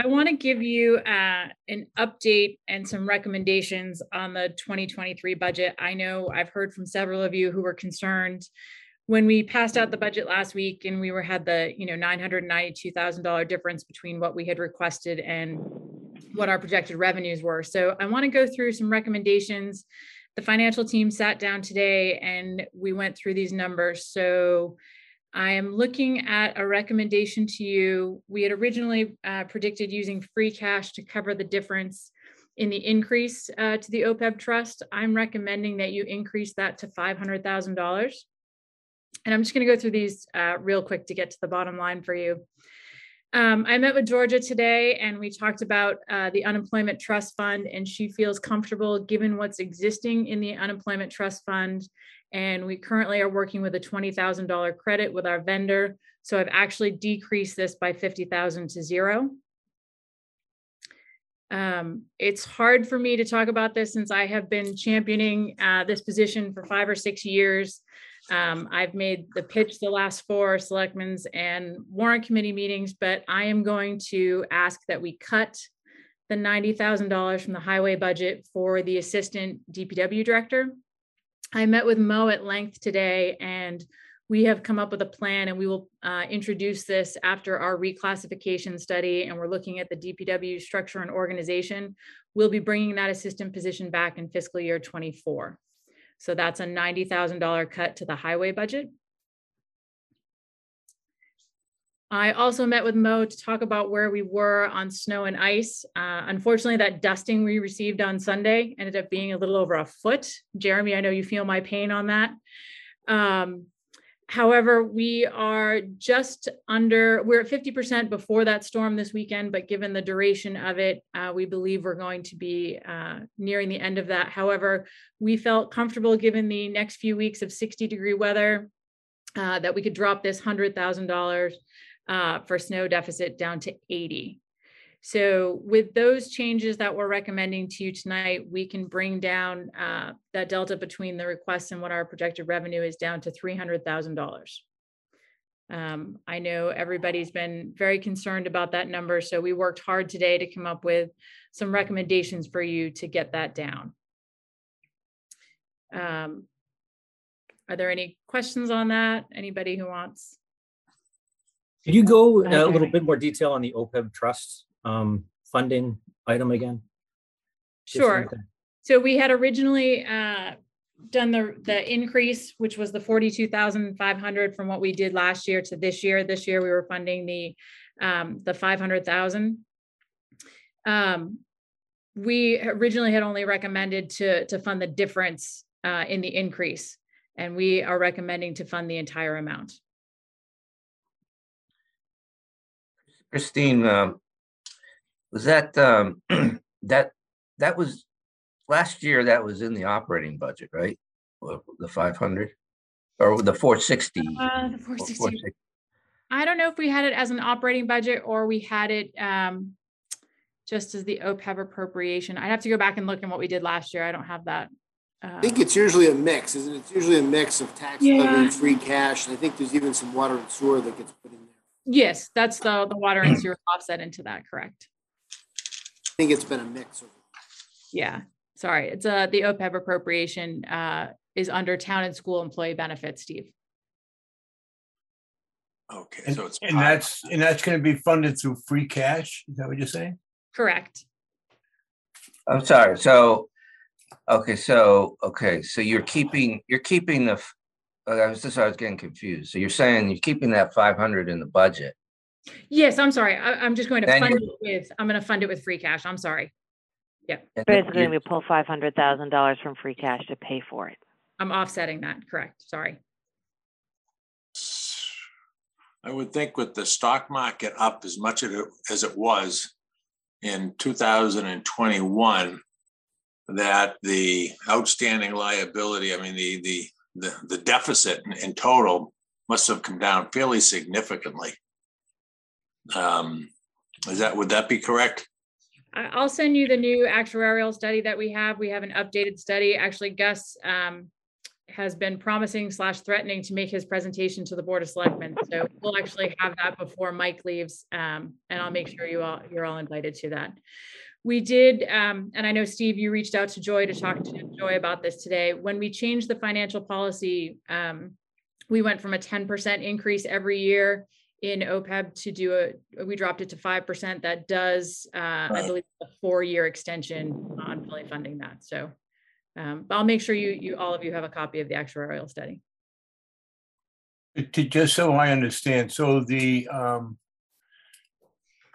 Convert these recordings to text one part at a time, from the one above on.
I want to give you an update and some recommendations on the 2023 budget. I know I've heard from several of you who were concerned when we passed out the budget last week, and we had the $992,000 difference between what we had requested and what our projected revenues were. So I want to go through some recommendations. The financial team sat down today and we went through these numbers. So I am looking at a recommendation to you. We had originally predicted using free cash to cover the difference in the increase to the OPEB trust. I'm recommending that you increase that to $500,000. And I'm just going to go through these real quick to get to the bottom line for you. I met with Georgia today and we talked about the unemployment trust fund, and she feels comfortable given what's existing in the unemployment trust fund. And we currently are working with a $20,000 credit with our vendor. So I've actually decreased this by $50,000 to zero. It's hard for me to talk about this since I have been championing this position for 5 or 6 years. I've made the pitch the last 4 selectmen's and warrant committee meetings, but I am going to ask that we cut the $90,000 from the highway budget for the assistant DPW director. I met with Mo at length today, and we have come up with a plan, and we will introduce this after our reclassification study, and we're looking at the DPW structure and organization. We'll be bringing that assistant position back in fiscal year 24. So that's a $90,000 cut to the highway budget. I also met with Mo to talk about where we were on snow and ice. Unfortunately, that dusting we received on Sunday ended up being a little over a foot. Jeremy, I know you feel my pain on that. However, we are just under, we're at 50% before that storm this weekend, but given the duration of it, we believe we're going to be nearing the end of that. However, we felt comfortable given the next few weeks of 60-degree weather that we could drop this $100,000 for snow deficit down to 80. So with those changes that we're recommending to you tonight, we can bring down that delta between the requests and what our projected revenue is down to $300,000. I know everybody's been very concerned about that number, so we worked hard today to come up with some recommendations for you to get that down. Are there any questions on that? Anybody who wants? Could you go a little bit more detail on the OPEB trust funding item again? Sure. So we had originally done the increase, which was the $42,500 from what we did last year to this year. This year we were funding the $500,000. We originally had only recommended to fund the difference in the increase, and we are recommending to fund the entire amount. Christine, was that that was last year? That was in the operating budget, right? The 500 or the 460? The 460. I don't know if we had it as an operating budget or we had it just as the OPEB appropriation. I'd have to go back and look at what we did last year. I don't have that. I think it's usually a mix, isn't it? It's usually a mix of tax levy, free cash, and I think there's even some water and sewer that gets put in there. Yes, that's the water and sewer offset into that, correct? I think it's been a mix. Yeah, sorry. It's the OPEB appropriation is under town and school employee benefits, Steve. Okay, and, so it's and that's going to be funded through free cash. Is that what you're saying? Correct. I'm sorry. So you're keeping the. I was getting confused. So you're saying you're keeping that 500 in the budget? Yes, I'm sorry. I'm just going to fund it with. I'm going to fund it with free cash. I'm sorry. Yeah. Basically, we pull $500,000 from free cash to pay for it. I'm offsetting that. Correct. Sorry. I would think with the stock market up as much as it was in 2021, that the outstanding liability. I mean the deficit in total must have come down fairly significantly. Would that be correct? I'll send you the new actuarial study that we have. We have an updated study. Actually, Gus has been promising / threatening to make his presentation to the Board of Selectmen. So we'll actually have that before Mike leaves, and I'll make sure you're all invited to that. We did, and I know, Steve, you reached out to Joy to talk to Joy about this today. When we changed the financial policy, we went from a 10% increase every year in OPEB to we dropped it to 5%. That does, I believe, a 4-year extension on fully funding that. So but I'll make sure all of you have a copy of the actuarial study. Just so I understand, so the,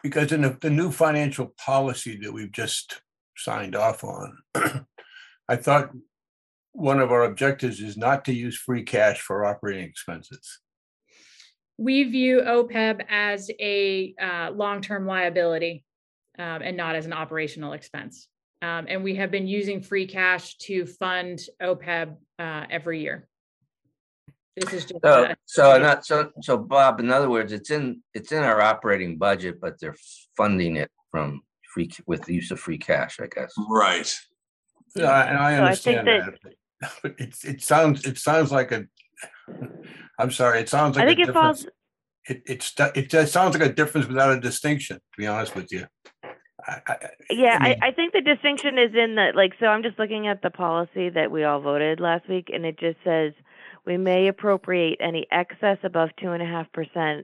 because in the new financial policy that we've just signed off on, I thought one of our objectives is not to use free cash for operating expenses. We view OPEB as a long-term liability and not as an operational expense. And we have been using free cash to fund OPEB every year. This is just so Bob, in other words, it's in our operating budget, but they're funding it from free with the use of free cash, I guess. Right. Yeah, and I understand that. But it sounds like a. I'm sorry. It sounds like I think a difference. It sounds like a difference without a distinction, to be honest with you. I think the distinction is in that, like, so I'm just looking at the policy that we all voted last week, and it just says we may appropriate any excess above 2.5%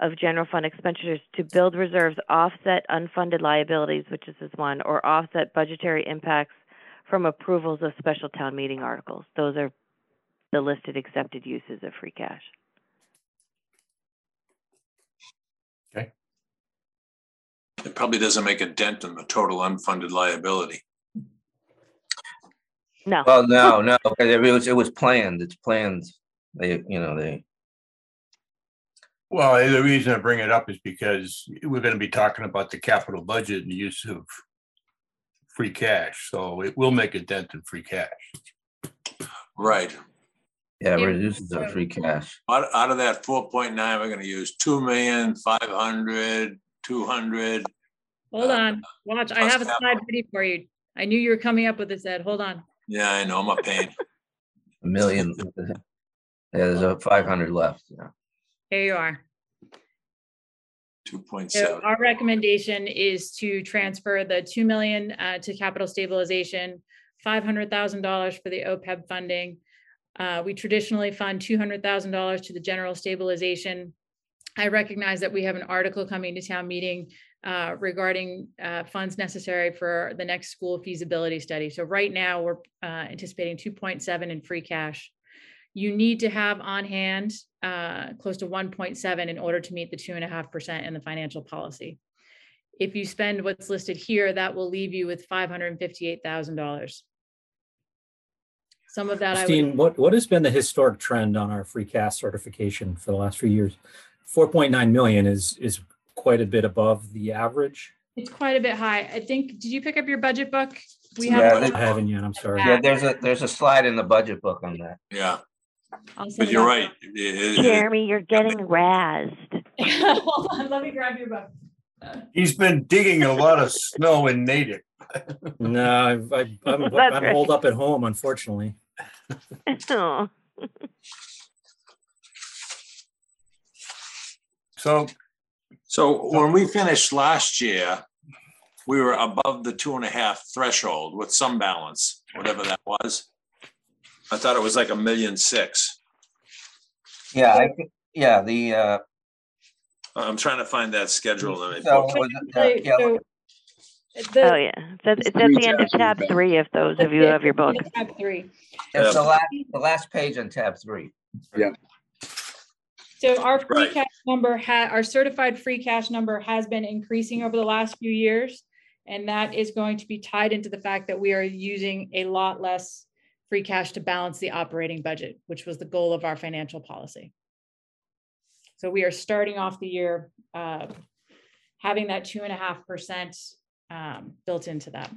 of general fund expenditures to build reserves, offset unfunded liabilities, which is this one, or offset budgetary impacts from approvals of special town meeting articles. Those are the listed accepted uses of free cash. Okay. It probably doesn't make a dent in the total unfunded liability. No. Well, no. It was planned. It's planned. Well, the reason I bring it up is because we're going to be talking about the capital budget and the use of free cash. So it will make a dent in free cash. Right. Yeah, it reduces our free cash. Out of that 4.9, we're going to use 2,500,000. 200. Hold on. Watch. I have a slide ready for you. I knew you were coming up with this, Ed. Hold on. Yeah, I know. I'm a pain. A million. Yeah, there's a 500 left. Yeah. Here you are. 2.7. So our recommendation is to transfer the 2 million to capital stabilization, $500,000 for the OPEB funding. We traditionally fund $200,000 to the general stabilization. I recognize that we have an article coming to town meeting regarding funds necessary for the next school feasibility study. So right now we're anticipating 2.7 in free cash. You need to have on hand close to 1.7 in order to meet the 2.5% in the financial policy. If you spend what's listed here, that will leave you with $558,000. Some of that, Christine, what has been the historic trend on our free cash certification for the last few years? 4.9 million is quite a bit above the average. It's quite a bit high. I think, did you pick up your budget book? I haven't yet, I'm sorry. Yeah, there's a slide in the budget book on that. Yeah, but you're right. Jeremy, you're getting razzed. Hold on, let me grab your book. He's been digging a lot of snow in Natick. No, I'm holed up at home, unfortunately. Oh. So when we finished last year, we were above the 2.5 threshold with some balance, whatever that was. I thought it was like $1.6 million. Yeah, yeah. The I'm trying to find that schedule. It's at the end of tab 3. If those of you have your book, tab 3. It's the last page on tab 3. Yeah. So our free cash number, our certified free cash number has been increasing over the last few years, and that is going to be tied into the fact that we are using a lot less free cash to balance the operating budget, which was the goal of our financial policy. So we are starting off the year having that 2.5% built into that.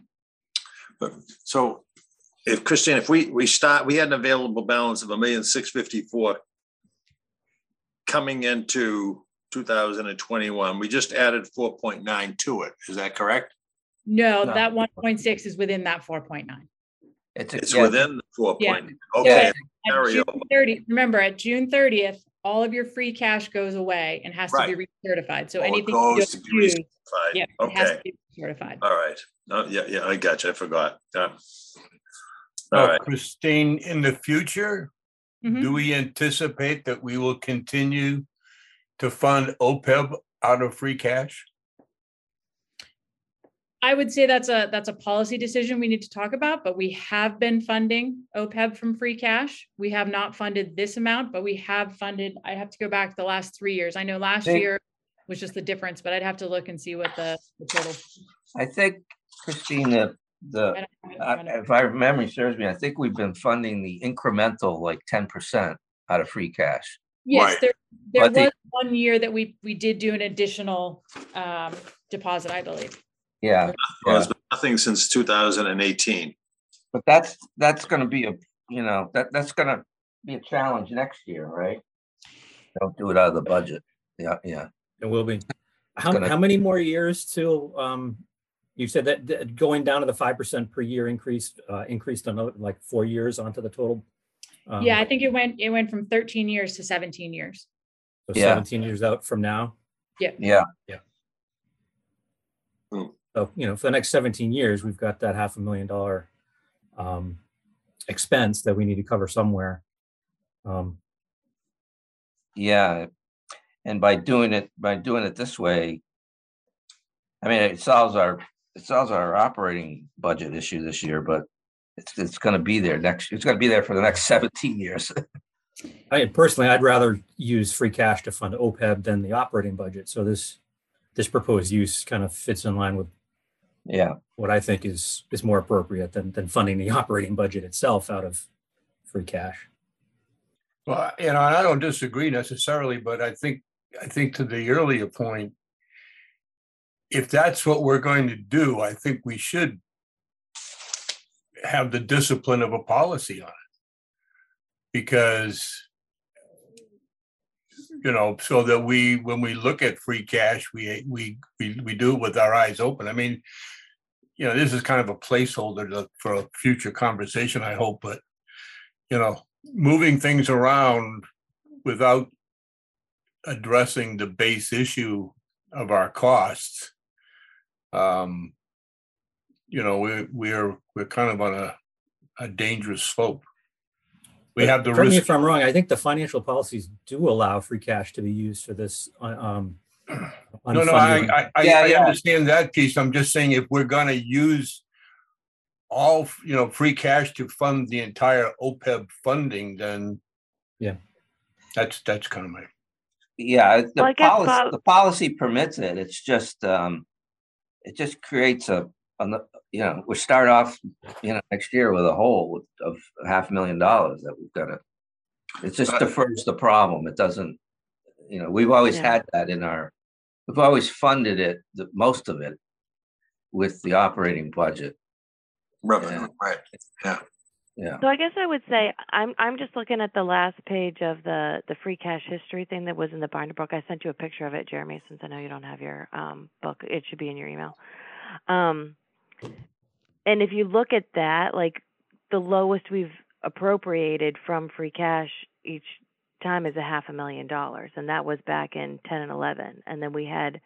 So, if Christine, if we had an available balance of $1,654,000. Coming into 2021, we just added 4.9 to it. Is that correct? No, that 1.6 is within that 4.9. It's yeah. within the 4.0. Yeah. Okay. So at June 30th, remember, at June 30th, all of your free cash goes away and has to be recertified. So all anything goes to be recertified. Yeah, okay. It has to be recertified. All right. Yeah, I got you. I forgot. All right. Christine, in the future, do we anticipate that we will continue to fund OPEB out of free cash? I would say that's a policy decision we need to talk about, but we have been funding OPEB from free cash. We have not funded this amount, but we have funded, I have to go back the last 3 years. I know last year was just the difference, but I'd have to look and see what the total. I think, Christina, if my memory serves me, I think we've been funding the incremental like 10% out of free cash. Yes, there was 1 year that we did do an additional deposit, I believe. Yeah, there's been nothing since 2018. But that's going to be that's going to be a challenge next year, right? Don't do it out of the budget. Yeah. It will be. How many more years till you said that going down to the 5% per year increased another like 4 years onto the total? Yeah, I think it went from 13 years to 17 years. So 17 years out from now. Yeah. Yeah. Yeah. So, for the next 17 years, we've got that $500,000 expense that we need to cover somewhere. Yeah. And by doing it this way, I mean, it solves our operating budget issue this year, but it's going to be there next. It's going to be there for the next 17 years. I'd rather use free cash to fund OPEB than the operating budget. So this proposed use kind of fits in line with what I think is more appropriate than funding the operating budget itself out of free cash. Well, I don't disagree necessarily, but I think to the earlier point, if that's what we're going to do, I think we should have the discipline of a policy on it, because so that when we look at free cash, we do it with our eyes open. I mean, this is kind of a placeholder for a future conversation, I hope, but, moving things around without addressing the base issue of our costs, we're kind of on a dangerous slope. Correct me if I'm wrong. I think the financial policies do allow free cash to be used for this. I understand that piece. I'm just saying, if we're going to use all free cash to fund the entire OPEB funding, then that's kind of my the policy permits it. It's just it just creates we start off, next year with a hole of $500,000 that we've got to. It just defers the problem. It doesn't. We've always had that in our. We've always funded it, most of it, with the operating budget. Right. Yeah. Yeah. So I guess I would say I'm just looking at the last page of the free cash history thing that was in the binder book. I sent you a picture of it, Jeremy, since I know you don't have your book. It should be in your email. And if you look at that, like the lowest we've appropriated from free cash each time is $500,000. And that was back in 10 and 11. And then we had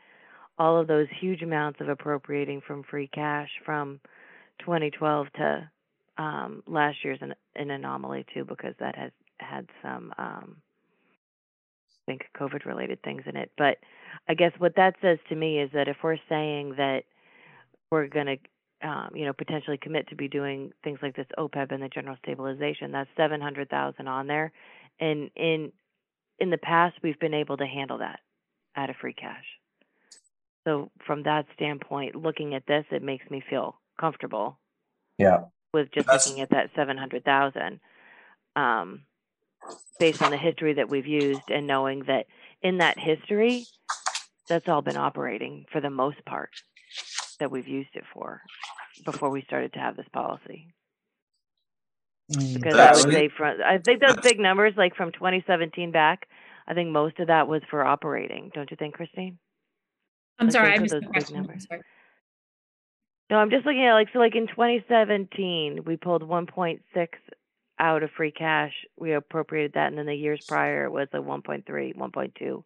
all of those huge amounts of appropriating from free cash from 2012 to last year's an anomaly too, because that has had some, I think COVID related things in it. But I guess what that says to me is that if we're saying that we're going to, potentially commit to be doing things like this OPEB and the general stabilization, that's $700,000 on there. And in the past, we've been able to handle that out of free cash. So from that standpoint, looking at this, it makes me feel comfortable. Yeah. With just looking at that $700,000, based on the history that we've used and knowing that in that history, that's all been operating for the most part that we've used it for before we started to have this policy. Because I would say I think those big numbers, like from 2017 back, I think most of that was for operating. Don't you think, Christine? I'm sorry. I missed the question. No, I'm just looking at like, so like in 2017, we pulled 1.6 out of free cash. We appropriated that. And then the years prior, it was like 1.3, 1.2,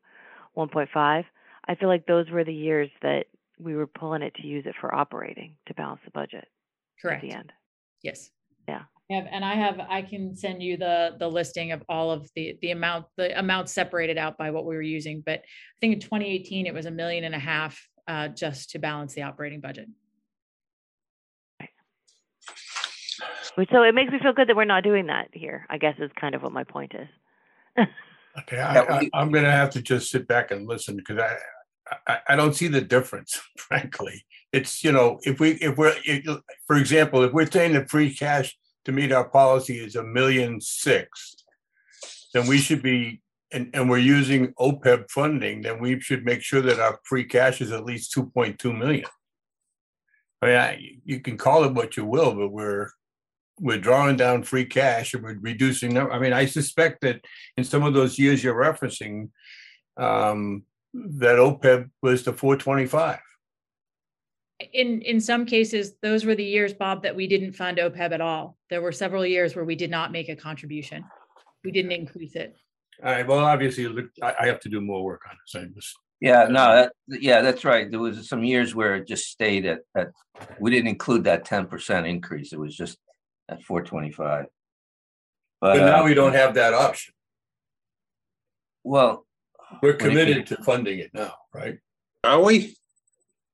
1.5. I feel like those were the years that we were pulling it to use it for operating to balance the budget. Correct. At the end. Yes. Yeah. And I can send you the listing of all of the amount separated out by what we were using. but I think in 2018, it was $1.5 million just to balance the operating budget. So it makes me feel good that we're not doing that here, I guess, is kind of what my point is. Okay. I'm going to have to just sit back and listen, because I don't see the difference, frankly. It's, you know, if for example, if we're saying the free cash to meet our policy is $1.6 million, then we should be, and we're using OPEB funding, then we should make sure that our free cash is at least 2.2 million. I mean, you can call it what you will, but we're drawing down free cash and we're reducing. I mean, I suspect that in some of those years you're referencing, that OPEB was the 425. In some cases, those were the years, Bob, that we didn't fund OPEB at all. There were several years where we did not make a contribution. We didn't increase it. All right. Well, obviously, I have to do more work on this. Yeah, no, that's right. There was some years where it just stayed at we didn't include that 10% increase. It was just at 425. But now we don't have that option. Well, we're committed to funding it now, right? Are we?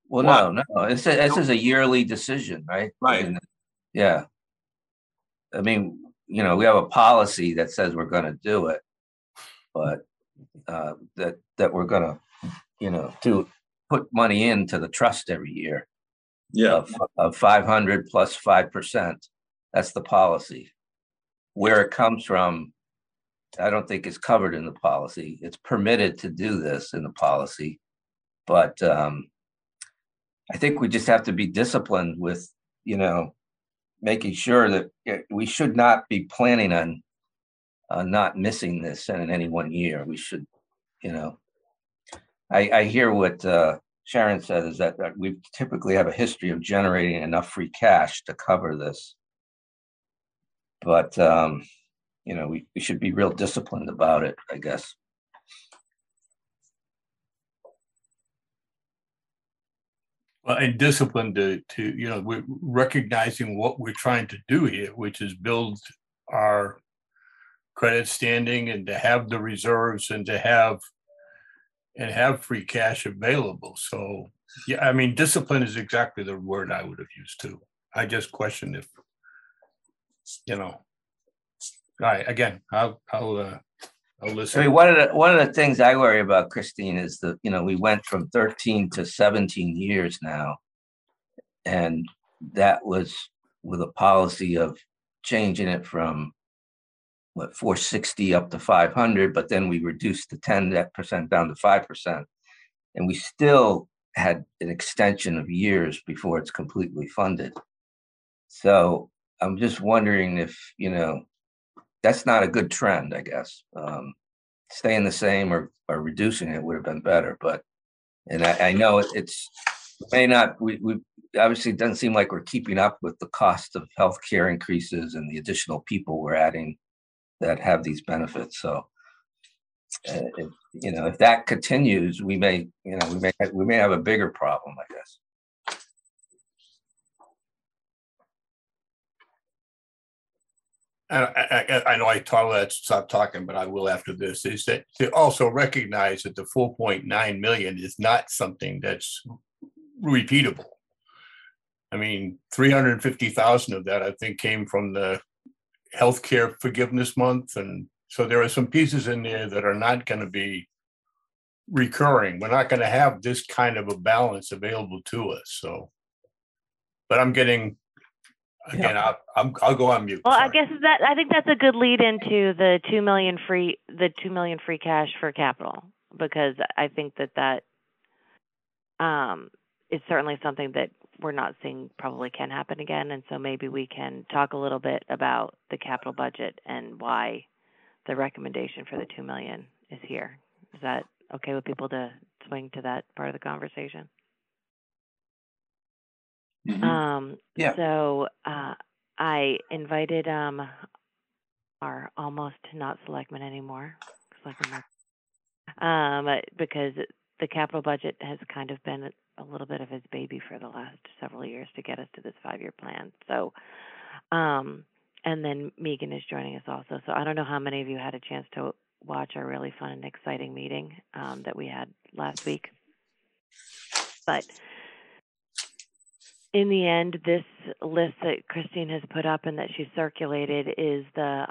Well, no. This is a yearly decision, right? Right. And, yeah. I mean, you know, we have a policy that says we're going to do it, but that we're going to, you know, to put money into the trust every year. Yeah. Of 500 plus 5%. That's the policy. Where it comes from, I don't think it's covered in the policy. It's permitted to do this in the policy, but I think we just have to be disciplined with, you know, making sure that we should not be planning on not missing this in any one year. We should, you know, I hear what Sharon said is that we typically have a history of generating enough free cash to cover this. But, you know, we should be real disciplined about it, I guess. Well, and disciplined to you know, we're recognizing what we're trying to do here, which is build our credit standing and to have the reserves and to have free cash available. So, yeah, I mean, discipline is exactly the word I would have used too. I just question if, you know, all right. Again, I'll listen. I mean, one of the things I worry about, Christine, is that, you know, we went from 13 to 17 years now, and that was with a policy of changing it from what 460 up to 500, but then we reduced the 10% down to 5%, and we still had an extension of years before it's completely funded. So I'm just wondering if, you know, that's not a good trend, I guess. Staying the same or reducing it would have been better. But, and I know it's may not, we obviously it doesn't seem like we're keeping up with the cost of healthcare increases and the additional people we're adding that have these benefits. So, if, you know, if that continues, we may, you know, we may have a bigger problem, I guess. I know I told her to stop talking, but I will after this, is that to also recognize that the 4.9 million is not something that's repeatable. I mean, 350,000 of that, I think, came from the healthcare forgiveness month. And so there are some pieces in there that are not going to be recurring. We're not going to have this kind of a balance available to us. So, but I'm getting... Again, yeah. I'll go on mute. Well, sorry. I guess that I think that's a good lead into the $2 million free cash for capital, because I think that is certainly something that we're not seeing probably can happen again, and so maybe we can talk a little bit about the capital budget and why the recommendation for the $2 million is here. Is that okay with people to swing to that part of the conversation? Mm-hmm. So I invited our almost not selectman anymore, selectman, because the capital budget has kind of been a little bit of his baby for the last several years to get us to this 5-year plan. So, and then Megan is joining us also. So I don't know how many of you had a chance to watch our really fun and exciting meeting that we had last week. But in the end, this list that Christine has put up and that she circulated is the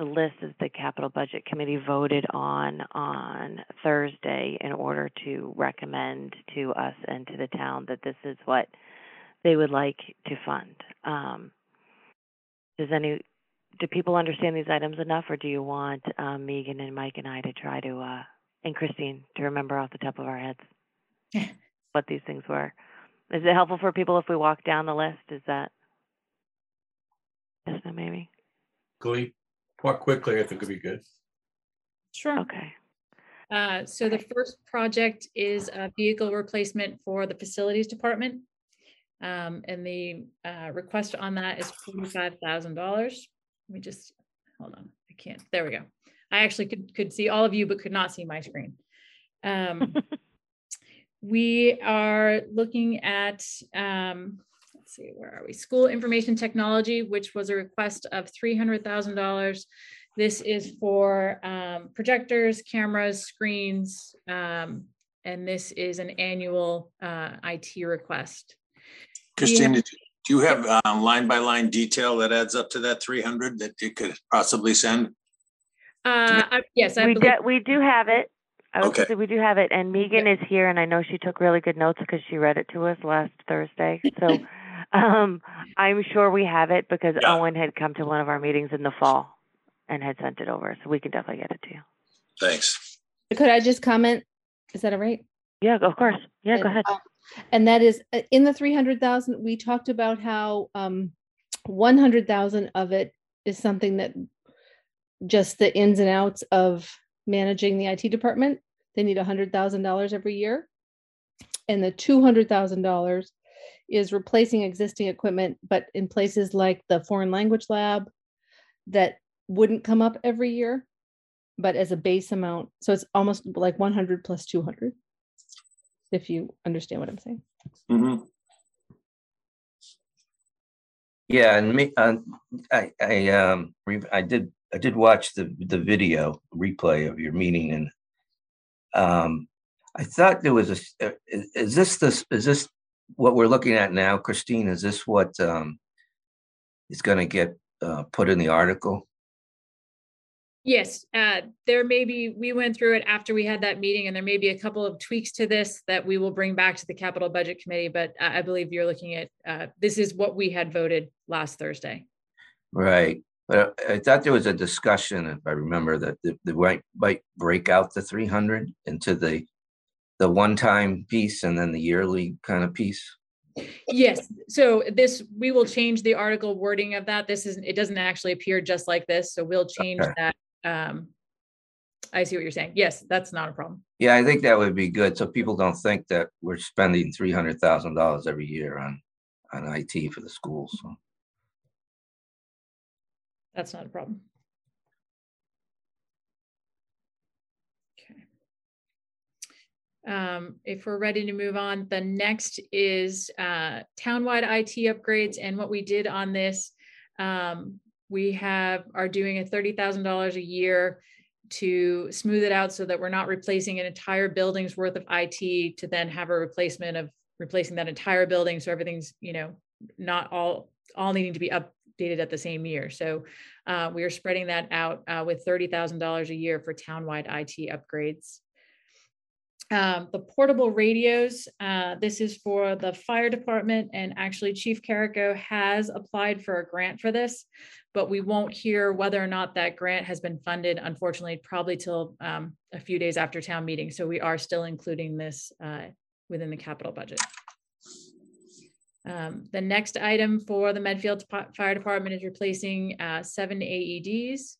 list that the Capital Budget Committee voted on Thursday in order to recommend to us and to the town that this is what they would like to fund. Do people understand these items enough, or do you want Megan and Mike and I to try to, and Christine, to remember off the top of our heads what these things were? Is it helpful for people if we walk down the list? Is that, yes, no, maybe? Can we walk quickly? I think it'd be good. Sure. Okay. So the first project is a vehicle replacement for the facilities department. And the request on that is $45,000. Let me just, hold on, I can't, there we go. I actually could see all of you, but could not see my screen. We are looking at, let's see, where are we? School information technology, which was a request of $300,000. This is for projectors, cameras, screens, and this is an annual IT request. Christine, do you have line by line detail that adds up to that 300 that you could possibly send? Yes, we do have it. Okay. We do have it, and Megan is here, and I know she took really good notes because she read it to us last Thursday. So I'm sure we have it because Owen had come to one of our meetings in the fall and had sent it over, so we can definitely get it to you. Thanks. Could I just comment? Is that all right? Yeah, of course. Yeah, go ahead. And that is in the 300,000. We talked about how 100,000 of it is something that just the ins and outs of managing the IT department. They need $100,000 every year, and the $200,000 is replacing existing equipment, but in places like the foreign language lab that wouldn't come up every year, but as a base amount. So it's almost like 100 plus 200. If you understand what I'm saying. Mm-hmm. Yeah, and me, I did watch the video replay of your meeting, and I thought there was a. Is this what we're looking at now, Christine? Is this what is going to get put in the article? Yes, there may be, we went through it after we had that meeting, and there may be a couple of tweaks to this that we will bring back to the Capital Budget Committee, but I believe you're looking at, this is what we had voted last Thursday. Right, but I thought there was a discussion, if I remember, that they might break out the 300 into the one-time piece and then the yearly kind of piece. Yes. So this, we will change the article wording of that. This isn't, it doesn't actually appear just like this. So we'll change that. I see what you're saying. Yes, that's not a problem. Yeah, I think that would be good. So people don't think that we're spending $300,000 every year on IT for the schools. So. That's not a problem. If we're ready to move on, the next is townwide IT upgrades. And what we did on this, we are doing a $30,000 a year to smooth it out so that we're not replacing an entire building's worth of IT to then have a replacement of replacing that entire building. So everything's, you know, not all needing to be updated at the same year. So we are spreading that out with $30,000 a year for townwide IT upgrades. The portable radios, this is for the fire department, and actually Chief Carrico has applied for a grant for this, but we won't hear whether or not that grant has been funded, unfortunately, probably till a few days after town meeting. So we are still including this within the capital budget. The next item for the Medfield Fire Department is replacing 7 AEDs.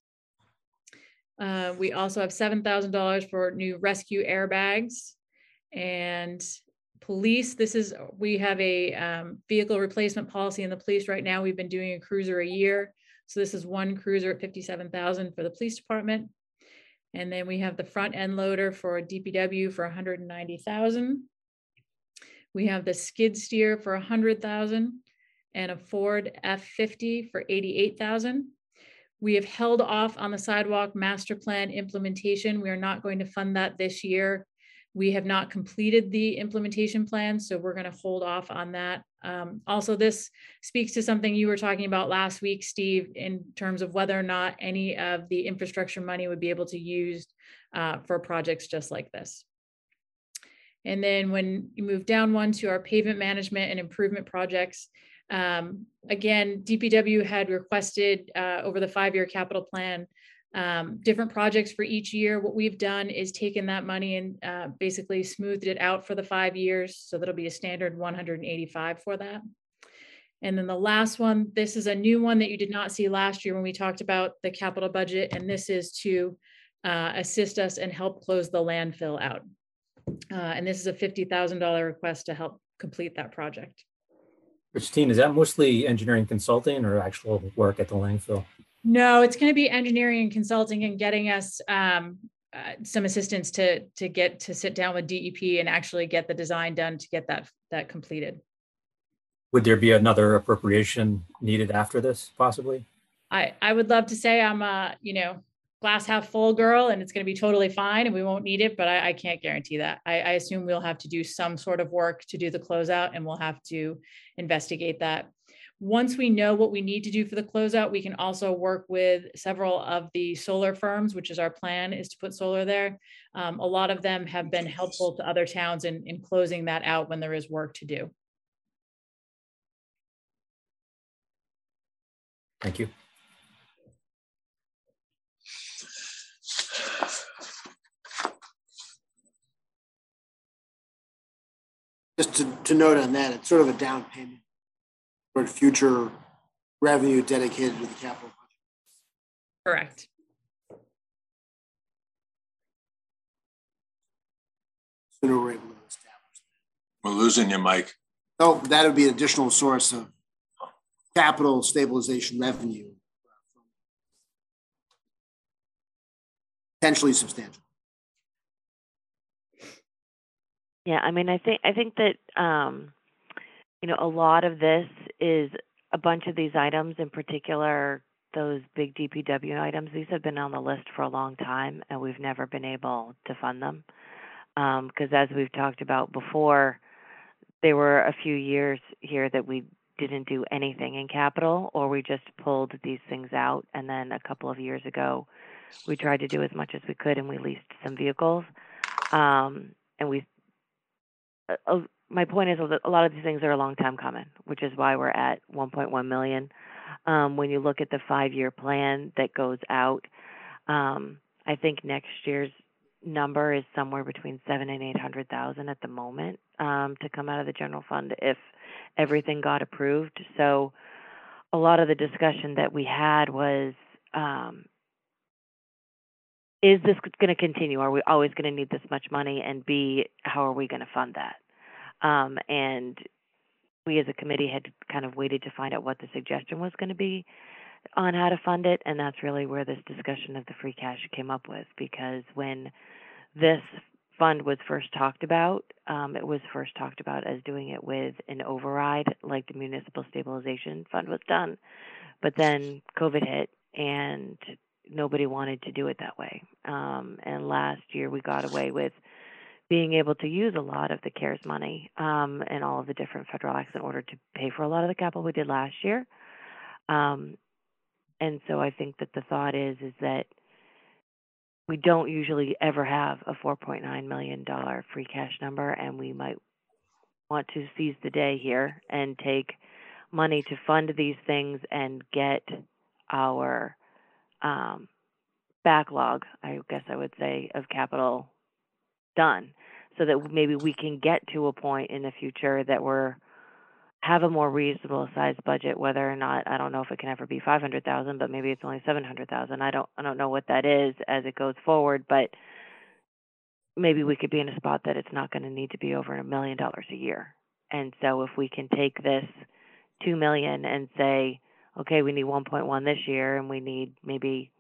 We also have $7,000 for new rescue airbags, and Police, we have a vehicle replacement policy in the police right now. We've been doing a cruiser a year. So this is one cruiser at $57,000 for the police department. And then we have the front end loader for a DPW for $190,000. We have the skid steer for $100,000 and a Ford F50 for $88,000. We have held off on the sidewalk master plan implementation. We are not going to fund that this year. We have not completed the implementation plan, so we're going to hold off on that. Also, this speaks to something you were talking about last week, Steve, in terms of whether or not any of the infrastructure money would be able to use for projects just like this. And then when you move down one to our pavement management and improvement projects, again, DPW had requested over the five-year capital plan different projects for each year. What we've done is taken that money and basically smoothed it out for the 5 years. So that'll be a standard 185 for that. And then the last one, this is a new one that you did not see last year when we talked about the capital budget. And this is to assist us and help close the landfill out. And this is a $50,000 request to help complete that project. Christine, is that mostly engineering consulting or actual work at the landfill? No, it's going to be engineering and consulting and getting us some assistance to get to sit down with DEP and actually get the design done to get that completed. Would there be another appropriation needed after this, possibly? I would love to say I'm a glass half full girl and it's going to be totally fine and we won't need it, but I can't guarantee that. I assume we'll have to do some sort of work to do the closeout, and we'll have to investigate that. Once we know what we need to do for the closeout, we can also work with several of the solar firms, which is our plan, is to put solar there. A lot of them have been helpful to other towns in closing that out when there is work to do. Thank you. Just to note on that, it's sort of a down payment for future revenue dedicated to the capital budget. Correct. Sooner we're able to establish that. We're losing you, Mike. Oh, that would be an additional source of capital stabilization revenue. Potentially substantial. Yeah, I mean, I think that a lot of this is a bunch of these items, in particular those big DPW items. These have been on the list for a long time, and we've never been able to fund them because, as we've talked about before, there were a few years here that we didn't do anything in capital, or we just pulled these things out. And then a couple of years ago, we tried to do as much as we could, and we leased some vehicles, and we. My point is that a lot of these things are a long time coming, which is why we're at 1.1 million. When you look at the 5-year plan that goes out, I think next year's number is somewhere between 700,000 and 800,000 at the moment to come out of the general fund if everything got approved. So a lot of the discussion that we had was, is this going to continue? Are we always going to need this much money? And B, how are we going to fund that? And we as a committee had kind of waited to find out what the suggestion was going to be on how to fund it. And that's really where this discussion of the free cash came up with, because when this fund was first talked about, it was first talked about as doing it with an override, like the Municipal Stabilization Fund was done. But then COVID hit, and nobody wanted to do it that way. And last year we got away with being able to use a lot of the CARES money and all of the different federal acts in order to pay for a lot of the capital we did last year. And so I think that the thought is that we don't usually ever have a $4.9 million free cash number, and we might want to seize the day here and take money to fund these things and get our backlog, I guess I would say, of capital done, so that maybe we can get to a point in the future that we're have a more reasonable sized budget. Whether or not, I don't know if it can ever be 500,000, but maybe it's only 700,000. I don't know what that is as it goes forward, but maybe we could be in a spot that it's not going to need to be over $1 million a year. And so if we can take this $2 million and say, okay, we need 1.1 this year and we need maybe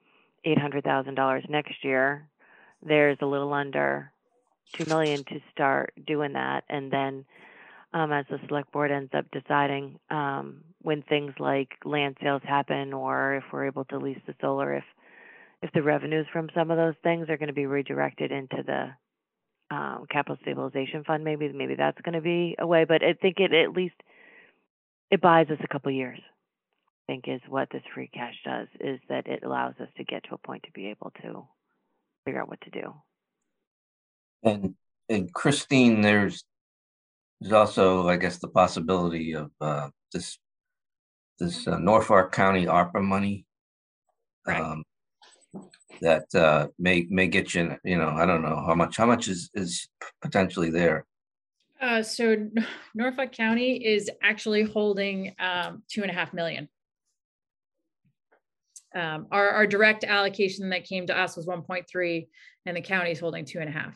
$800,000 next year, there's a little under $2 million to start doing that. And then as the select board ends up deciding when things like land sales happen, or if we're able to lease the solar, if the revenues from some of those things are going to be redirected into the capital stabilization fund, maybe that's going to be a way. But I think it at least it buys us a couple years, I think, is what this free cash does, is that it allows us to get to a point to be able to figure out what to do. And Christine, there's also, I guess, the possibility of this Norfolk County ARPA money, right? That may get you, I don't know how much is potentially there. So Norfolk County is actually holding $2.5 million. Our direct allocation that came to us was 1.3, and the county is holding 2.5.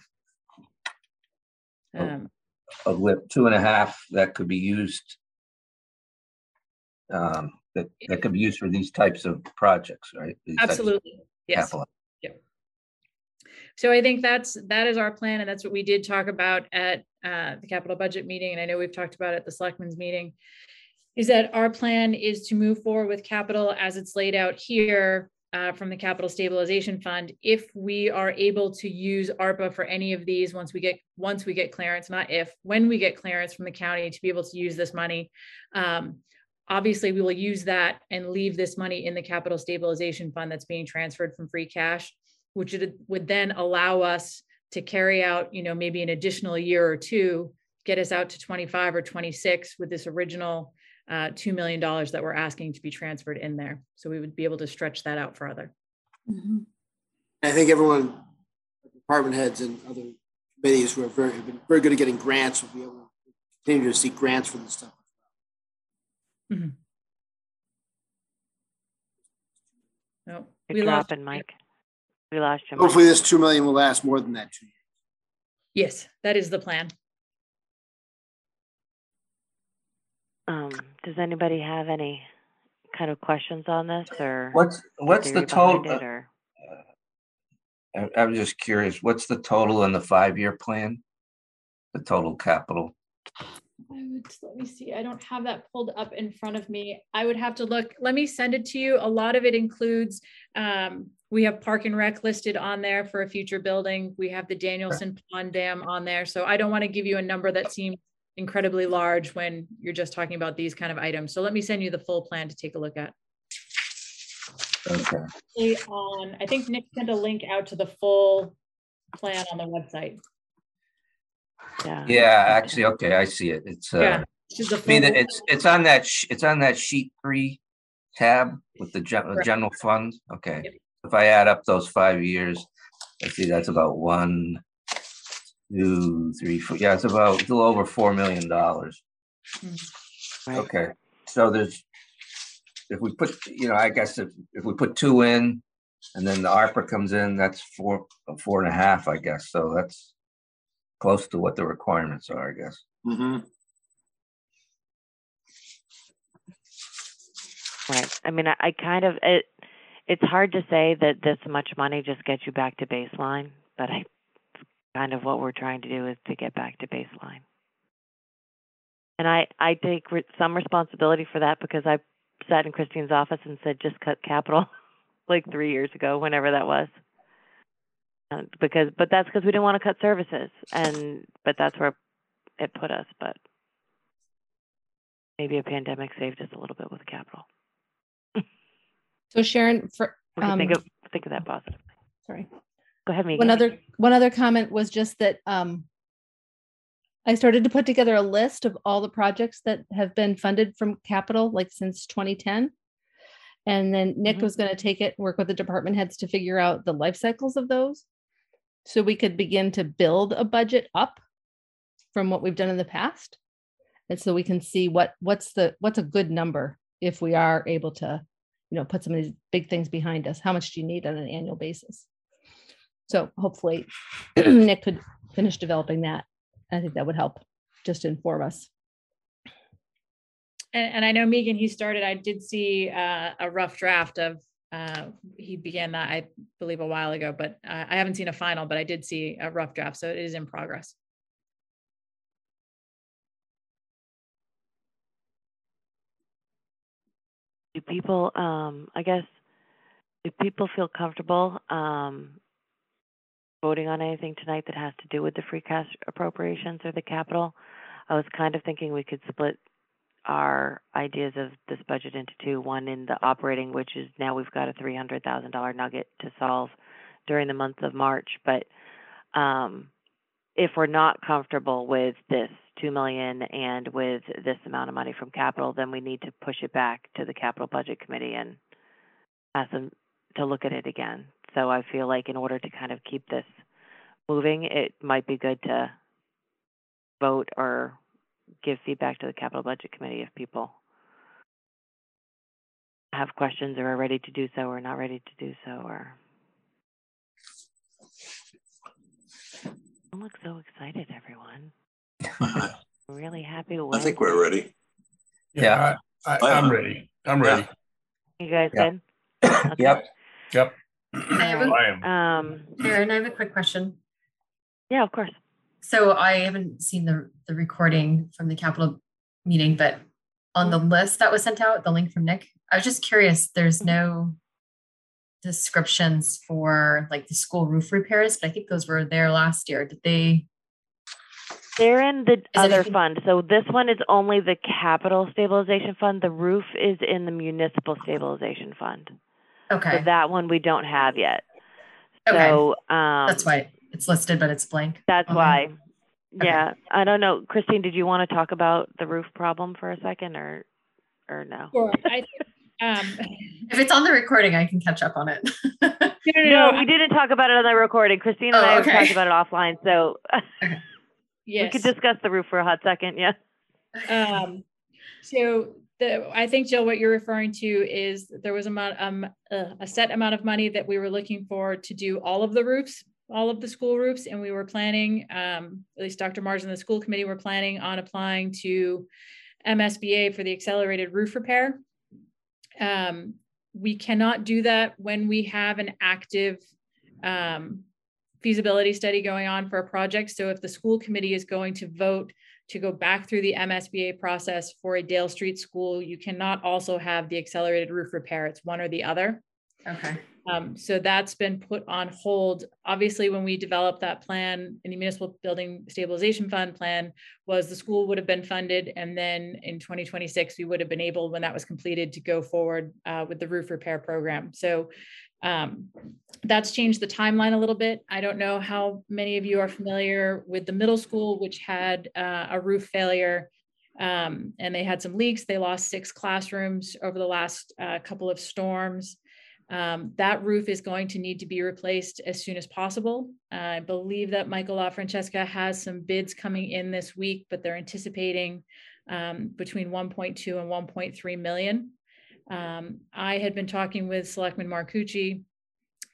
Of which 2.5 that could be used. That could be used for these types of projects, right? These absolutely. Yes. Yeah. So I think that is our plan, and that's what we did talk about at the capital budget meeting, and I know we've talked about it at the selectmen's meeting, is that our plan is to move forward with capital as it's laid out here from the capital stabilization fund. If we are able to use ARPA for any of these, once we get clearance, when we get clearance from the county to be able to use this money, obviously, we will use that and leave this money in the capital stabilization fund that's being transferred from free cash, which would then allow us to carry out, maybe an additional year or two, get us out to 25 or 26 with this original $2 million that we're asking to be transferred in there. So we would be able to stretch that out further. Mm-hmm. I think everyone, department heads and other committees who are very good at getting grants, will be able to continue to see grants for this stuff. Mm-hmm. No, we lost Mike. We lost him. Hopefully, Mike. This $2 million will last more than that 2 years. Yes, that is the plan. Does anybody have any kind of questions on this, or what's the total? I'm just curious. What's the total in the 5-year plan? The total capital. Let me see. I don't have that pulled up in front of me. I would have to look. Let me send it to you. A lot of it includes, we have Park and Rec listed on there for a future building. We have the Danielson Pond Dam on there. So I don't want to give you a number that seems incredibly large when you're just talking about these kind of items. So let me send you the full plan to take a look at. Okay. I think Nick sent a link out to the full plan on the website. Yeah, actually, okay, I see it. It's it's on that sheet 3 tab with the general fund. Okay, yep. If I add up those 5 years, I see that's about 1, 2, 3, 4. Yeah, it's about a little over $4 million. Mm-hmm. Okay, so there's if we put I guess if we put 2 in, and then the ARPA comes in, that's 4.5, I guess. So that's close to what the requirements are, I guess. Mm-hmm. Right. I mean, I kind of it's hard to say that this much money just gets you back to baseline, but I kind of what we're trying to do is to get back to baseline. And I take some responsibility for that, because I sat in Christine's office and said just cut capital like 3 years ago, whenever that was. But that's because we didn't want to cut services, but that's where it put us. But maybe a pandemic saved us a little bit with capital. So Sharon, for think of that positively. Sorry, go ahead, Megan. One other comment was just that I started to put together a list of all the projects that have been funded from capital, like since 2010. And then Nick was going to take it, work with the department heads to figure out the life cycles of those, so we could begin to build a budget up from what we've done in the past. And so we can see what's a good number if we are able to, put some of these big things behind us. How much do you need on an annual basis? So hopefully Nick could finish developing that. I think that would help just inform us. And I know Megan, he started, I did see a rough draft of, he began that, I believe, a while ago, but I haven't seen a final, but I did see a rough draft. So it is in progress. Do people, I guess, do people feel comfortable voting on anything tonight that has to do with the free cash appropriations or the capital? I was kind of thinking we could split our ideas of this budget into two, one in the operating, which is now we've got a $300,000 nugget to solve during the month of March. But if we're not comfortable with this $2 million and with this amount of money from capital, then we need to push it back to the capital budget committee and ask them to look at it again. So I feel like in order to kind of keep this moving, it might be good to vote or give feedback to the capital budget committee if people have questions or are ready to do so or not ready to do so. Or don't look so excited, everyone. I'm really happy. I think we're ready. Yeah, I'm ready. I'm ready. Yeah. You guys good? Okay. Yep. Yep. Karen, I have a quick question. Yeah, of course. So I haven't seen the recording from the Capitol meeting, but on the list that was sent out, the link from Nick, I was just curious, there's no descriptions for like the school roof repairs, but I think those were there last year. Did they? They're in the other fund. So this one is only the capital stabilization fund. The roof is in the municipal stabilization fund. Okay. So that one we don't have yet. Okay. So, that's why it's listed, but it's blank. That's why. Yeah. Okay. I don't know. Christine, did you want to talk about the roof problem for a second or no? Sure. If it's on the recording, I can catch up on it. No, we didn't talk about it on the recording. Christine and I have talked about it offline. So yes. We could discuss the roof for a hot second. Yeah. I think, Jill, what you're referring to is there was a set amount of money that we were looking for to do all of the roofs, all of the school roofs, and we were planning, at least Dr. Mars and the school committee were planning on applying to MSBA for the accelerated roof repair. We cannot do that when we have an active feasibility study going on for a project. So if the school committee is going to vote to go back through the MSBA process for a Dale Street school, you cannot also have the accelerated roof repair. It's one or the other. Okay. So that's been put on hold. Obviously, when we developed that plan in the Municipal Building Stabilization Fund plan, was the school would have been funded. And then in 2026, we would have been able, when that was completed, to go forward with the roof repair program. So that's changed the timeline a little bit. I don't know how many of you are familiar with the middle school, which had a roof failure and they had some leaks. They lost 6 classrooms over the last couple of storms. That roof is going to need to be replaced as soon as possible. I believe that Michael LaFrancesca has some bids coming in this week, but they're anticipating between 1.2 and 1.3 million. I had been talking with Selectman Marcucci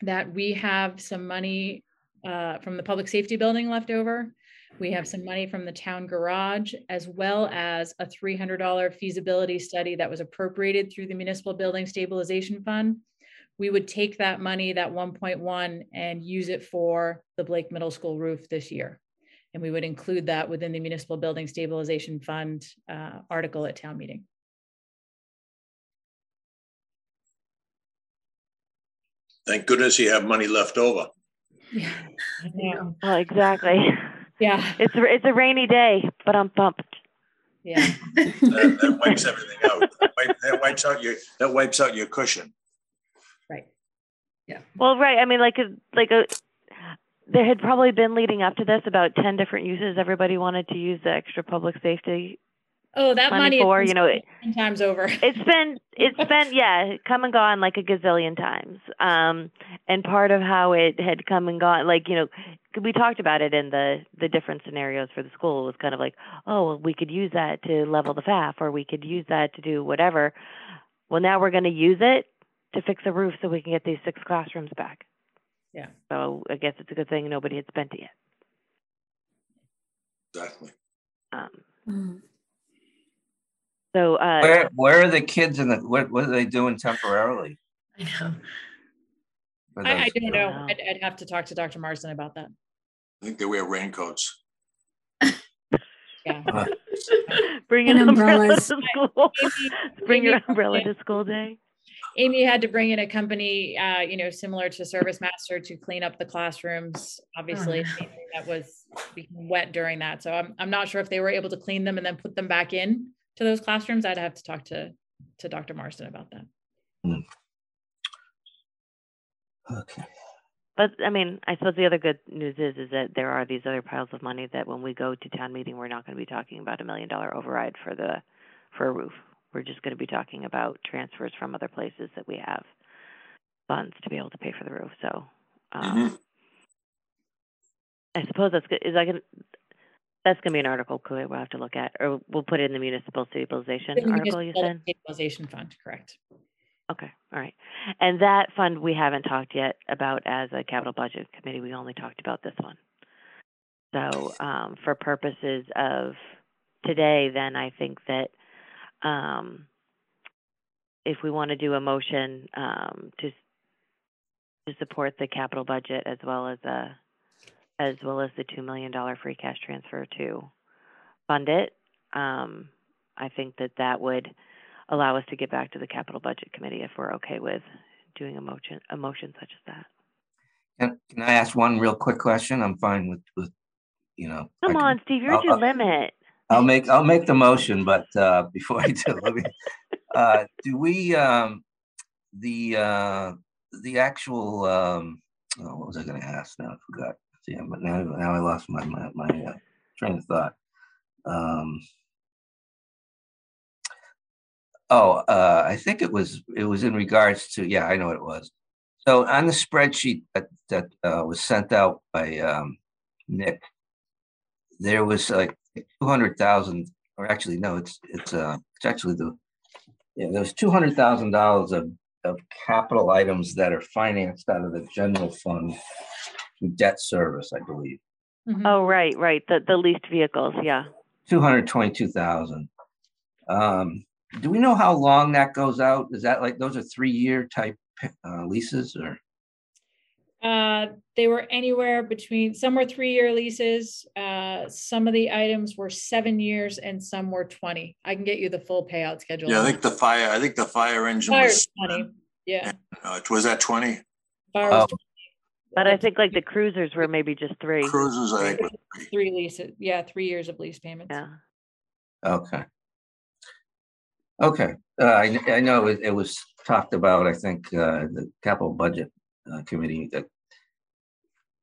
that we have some money from the public safety building left over. We have some money from the town garage, as well as a $300 feasibility study that was appropriated through the Municipal Building Stabilization Fund. We would take that money, that 1.1, and use it for the Blake Middle School roof this year. And we would include that within the Municipal Building Stabilization Fund article at town meeting. Thank goodness you have money left over. Yeah. Yeah. Well, exactly. Yeah. It's a rainy day, but I'm pumped. Yeah. That wipes everything out. That wipes out your cushion. Right. Yeah. Well, right. I mean, there had probably been leading up to this about 10 different uses. Everybody wanted to use the extra public safety. Oh, that money for, you know, 10 times over. It's been, yeah, come and gone like a gazillion times. And part of how it had come and gone, like, you know, we talked about it in the different scenarios for the school. It was kind of like, oh, well, we could use that to level the FAF, or we could use that to do whatever. Well, now we're going to use it to fix a roof so we can get these 6 classrooms back. Yeah. So I guess it's a good thing nobody had spent it yet. Exactly. So where are the kids in the what are they doing temporarily? I know. I don't know. I'd have to talk to Dr. Marsden about that. I think they wear raincoats. Yeah. Bring an umbrella to school. Bring your umbrella to school day. Amy had to bring in a company, you know, similar to ServiceMaster to clean up the classrooms. Obviously, that was wet during that. So I'm not sure if they were able to clean them and then put them back in to those classrooms. I'd have to talk to Dr. Marsden about that. Mm. Okay. But I mean, I suppose the other good news is that there are these other piles of money that when we go to town meeting, we're not going to be talking about $1 million override for a roof. We're just going to be talking about transfers from other places that we have funds to be able to pay for the roof. So I suppose that's good. That's going to be an article clearly we'll have to look at, or we'll put it in the municipal stabilization article. You said stabilization fund, correct? Okay. All right. And that fund we haven't talked yet about as a capital budget committee. We only talked about this one. So for purposes of today, then I think that if we want to do a motion to support the capital budget as well as the $2 million free cash transfer to fund it, I think that would allow us to get back to the capital budget committee if we're okay with doing a motion such as that. Can I ask one real quick question? I'm fine with you know. Come on, Steve, you're at your limit. I'll make the motion, but before I do, let me, do we the actual what was I going to ask now? I forgot. See, but now I lost my train of thought. I think it was in regards to, yeah, I know what it was. So on the spreadsheet that was sent out by Nick, there was like 200,000, or actually no, it's actually there's $200,000 of capital items that are financed out of the general fund through debt service, I believe. Mm-hmm. Oh, right, the leased vehicles, yeah. 222,000. Do we know how long that goes out? Is that like those are 3-year type leases, or? They were anywhere between, some were 3-year leases. Some of the items were 7 years and some were 20. I can get you the full payout schedule. Yeah, I think the fire engine was 20. Yeah. Was at 20? Oh. But I think like the cruisers were maybe just 3. Cruisers, I think. 3 leases. Yeah, 3 years of lease payments. Yeah. Okay. Okay, I know it was talked about, I think, the capital budget committee that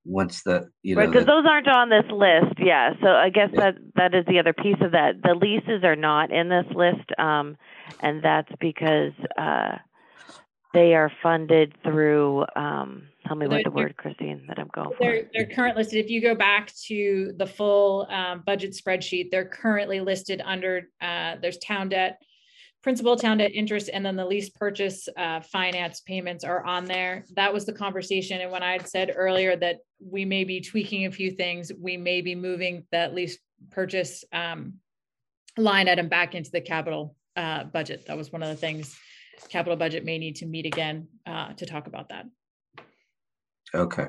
once the, you know. Right, because those aren't on this list, yeah. So I guess that is the other piece of that. The leases are not in this list, and that's because they are funded through, tell me what the word, Christine, that I'm going for. They're currently listed. If you go back to the full budget spreadsheet, they're currently listed under, there's town debt, principal, town debt, interest, and then the lease purchase finance payments are on there. That was the conversation. And when I had said earlier that we may be tweaking a few things, we may be moving that lease purchase line item back into the capital budget. That was one of the things capital budget may need to meet again to talk about that. Okay.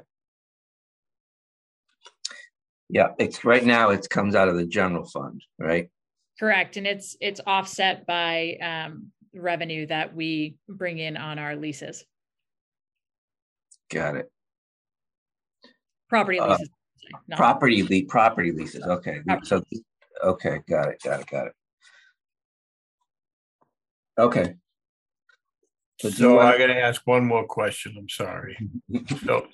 Yeah, it's right now it comes out of the general fund, right? Correct, and it's offset by revenue that we bring in on our leases. Got it. Property leases. No. Property leases. Okay. Property. So, okay, got it. Okay. So I got to ask one more question. I'm sorry. So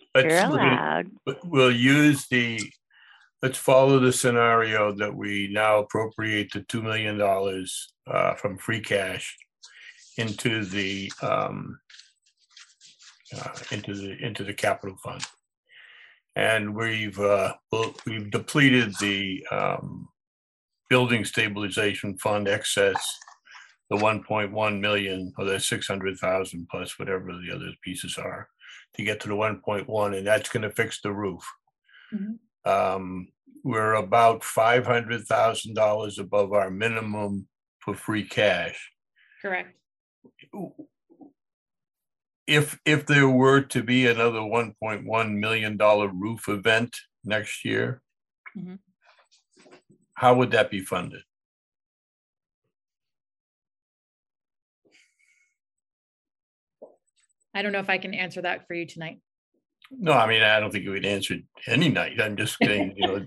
we'll use the. Let's follow the scenario that we now appropriate the $2 million from free cash into the capital fund, and we've depleted the building stabilization fund excess, the 1.1 million or the 600,000 plus whatever the other pieces are. to get to the 1.1, and that's going to fix the roof. Mm-hmm. We're about $500,000 above our minimum for free cash. Correct. If there were to be another $1.1 million roof event next year, mm-hmm. how would that be funded? I don't know if I can answer that for you tonight. No, I mean, I don't think you would answer any night. I'm just kidding. You know,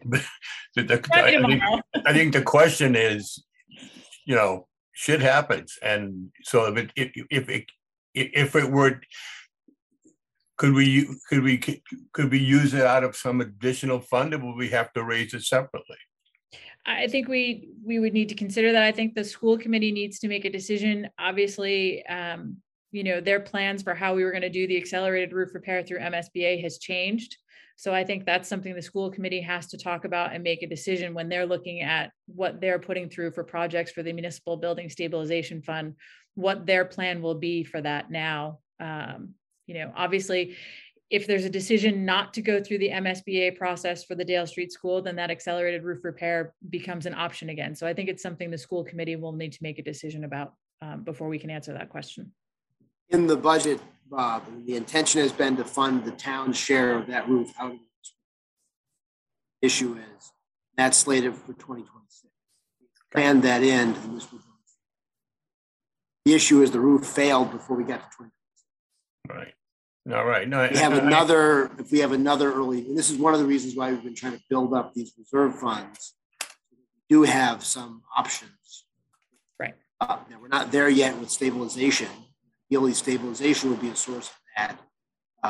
I think the question is, you know, shit happens. And so if it were, could we use it out of some additional fund, or would we have to raise it separately? I think we would need to consider that. I think the school committee needs to make a decision. Obviously, you know, their plans for how we were going to do the accelerated roof repair through MSBA has changed. So I think that's something the school committee has to talk about and make a decision when they're looking at what they're putting through for projects for the Municipal Building Stabilization Fund, what their plan will be for that now. You know, obviously, if there's a decision not to go through the MSBA process for the Dale Street School, then that accelerated roof repair becomes an option again. So I think it's something the school committee will need to make a decision about before we can answer that question. In the budget, Bob, the intention has been to fund the town's share of that roof. How issue is that's slated for 2026. Plan that in. The issue is the roof failed before we got to 2026. Right. All right. No, if we have another early, and this is one of the reasons why we've been trying to build up these reserve funds. We do have some options. Right. Now we're not there yet with stabilization. Yearly stabilization would be a source of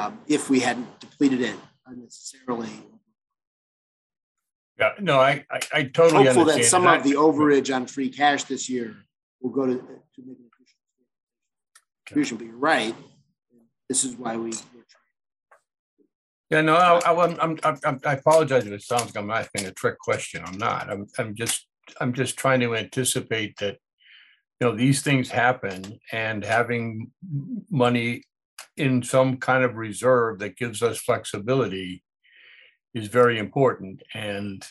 that if we hadn't depleted it unnecessarily. Yeah, no, I totally understand. Hopeful that some of the overage on free cash this year will go to make an contribution. But you're right. This is why we. Yeah, no, I apologize if it sounds like I'm asking a trick question. I'm not. I'm just trying to anticipate that. You know, these things happen, and having money in some kind of reserve that gives us flexibility is very important. And,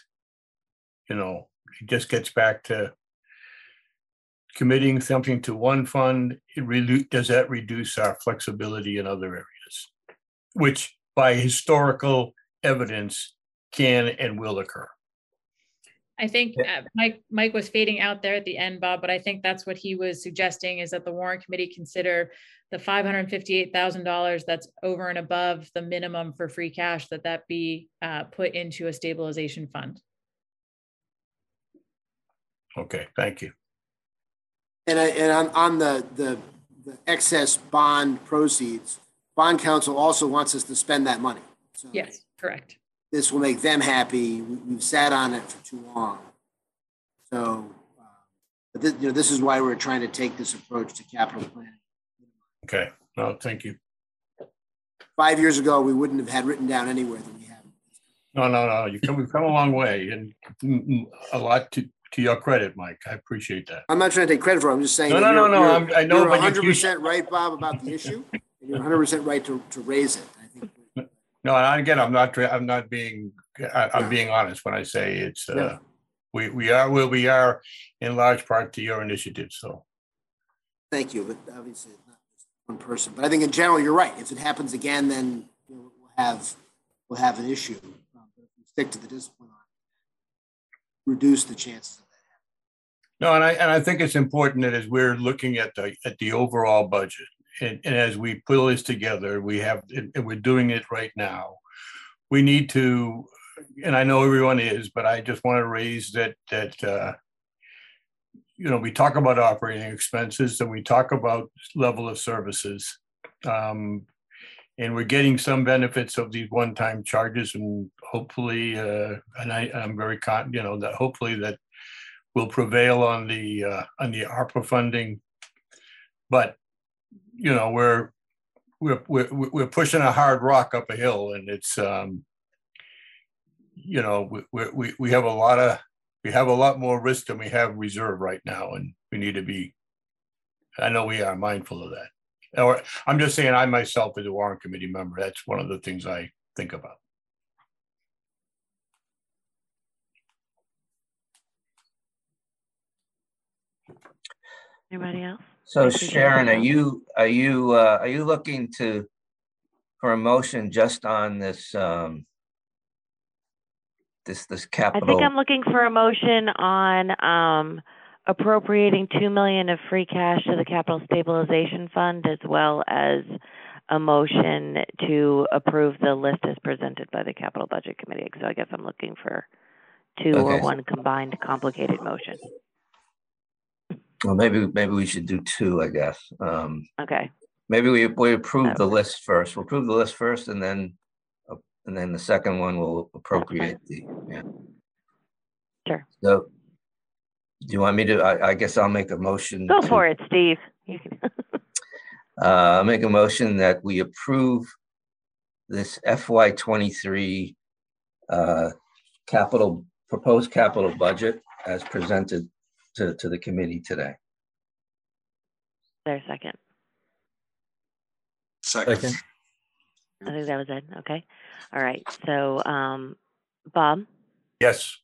you know, it just gets back to committing something to one fund. Does that reduce our flexibility in other areas, which by historical evidence can and will occur? I think Mike was fading out there at the end, Bob, but I think that's what he was suggesting, is that the warrant committee consider the $558,000 that's over and above the minimum for free cash, that be put into a stabilization fund. Okay, thank you. And on the excess bond proceeds, bond council also wants us to spend that money. So. Yes, correct. This will make them happy. We've sat on it for too long. So, this is why we're trying to take this approach to capital planning. Okay, no, thank you. 5 years ago, we wouldn't have had written down anywhere that we have. No, we've come a long way, and a lot to your credit, Mike. I appreciate that. I'm not trying to take credit for it. I'm just saying. No. I know, but you're 100% right, Bob, about the issue, and you're 100% right to raise it. No, and again, I'm being honest when I say it's, we are where we are in large part to your initiative, so. Thank you, but obviously it's not just one person, but I think in general, you're right. If it happens again, then you know, we'll have an issue. But if we stick to the discipline, reduce the chances of that happening. No, and I think it's important that as we're looking at the overall budget, and as we pull this together, we're doing it right now. We need to, and I know everyone is, but I just want to raise that you know, we talk about operating expenses and we talk about level of services, and we're getting some benefits of these one-time charges, and hopefully, and I'm very confident, you know, that hopefully that will prevail on the ARPA funding, but. You know, we're pushing a hard rock up a hill, and it's you know, we have a lot more risk than we have reserve right now, and we need to be. I know we are mindful of that. Or I'm just saying, I myself as a warrant committee member, that's one of the things I think about. Anybody else? So Sharon, are you looking for a motion just on this this capital? I think I'm looking for a motion on appropriating $2 million of free cash to the Capital Stabilization Fund, as well as a motion to approve the list as presented by the Capital Budget Committee. So I guess I'm looking for two or one combined complicated motion. Well, maybe we should do two, I guess. Okay. Maybe we approve the list first. We'll approve the list first, and then the second one will appropriate the. Yeah. Sure. So, do you want me to? I guess I'll make a motion. Go for it, Steve. I'll make a motion that we approve this FY23 proposed capital budget as presented to the committee today. There's a second. Second. I think that was Ed. Okay. All right. So, Bob? Yes.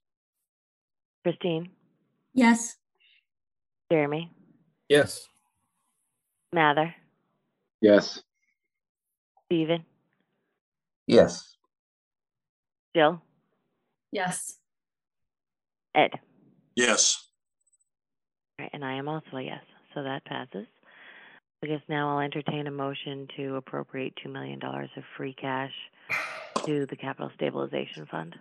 Christine? Yes. Jeremy? Yes. Mather? Yes. Steven? Yes. Jill? Yes. Ed? Yes. All right, and I am also a yes, so that passes. I guess now I'll entertain a motion to appropriate $2 million of free cash to the Capital Stabilization Fund.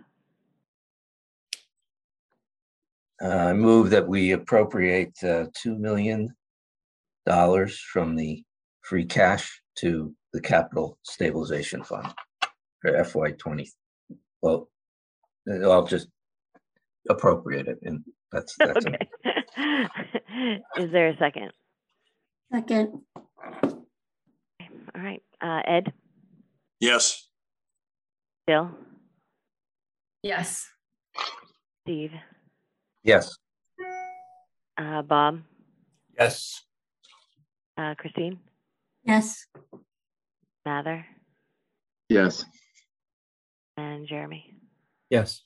I move that we appropriate $2 million from the free cash to the Capital Stabilization Fund for FY20. Well, I'll just appropriate it, and that's okay. Is there a second? Second. Okay. All right. Ed? Yes. Bill? Yes. Steve? Yes. Bob? Yes. Christine? Yes. Mather? Yes. And Jeremy? Yes.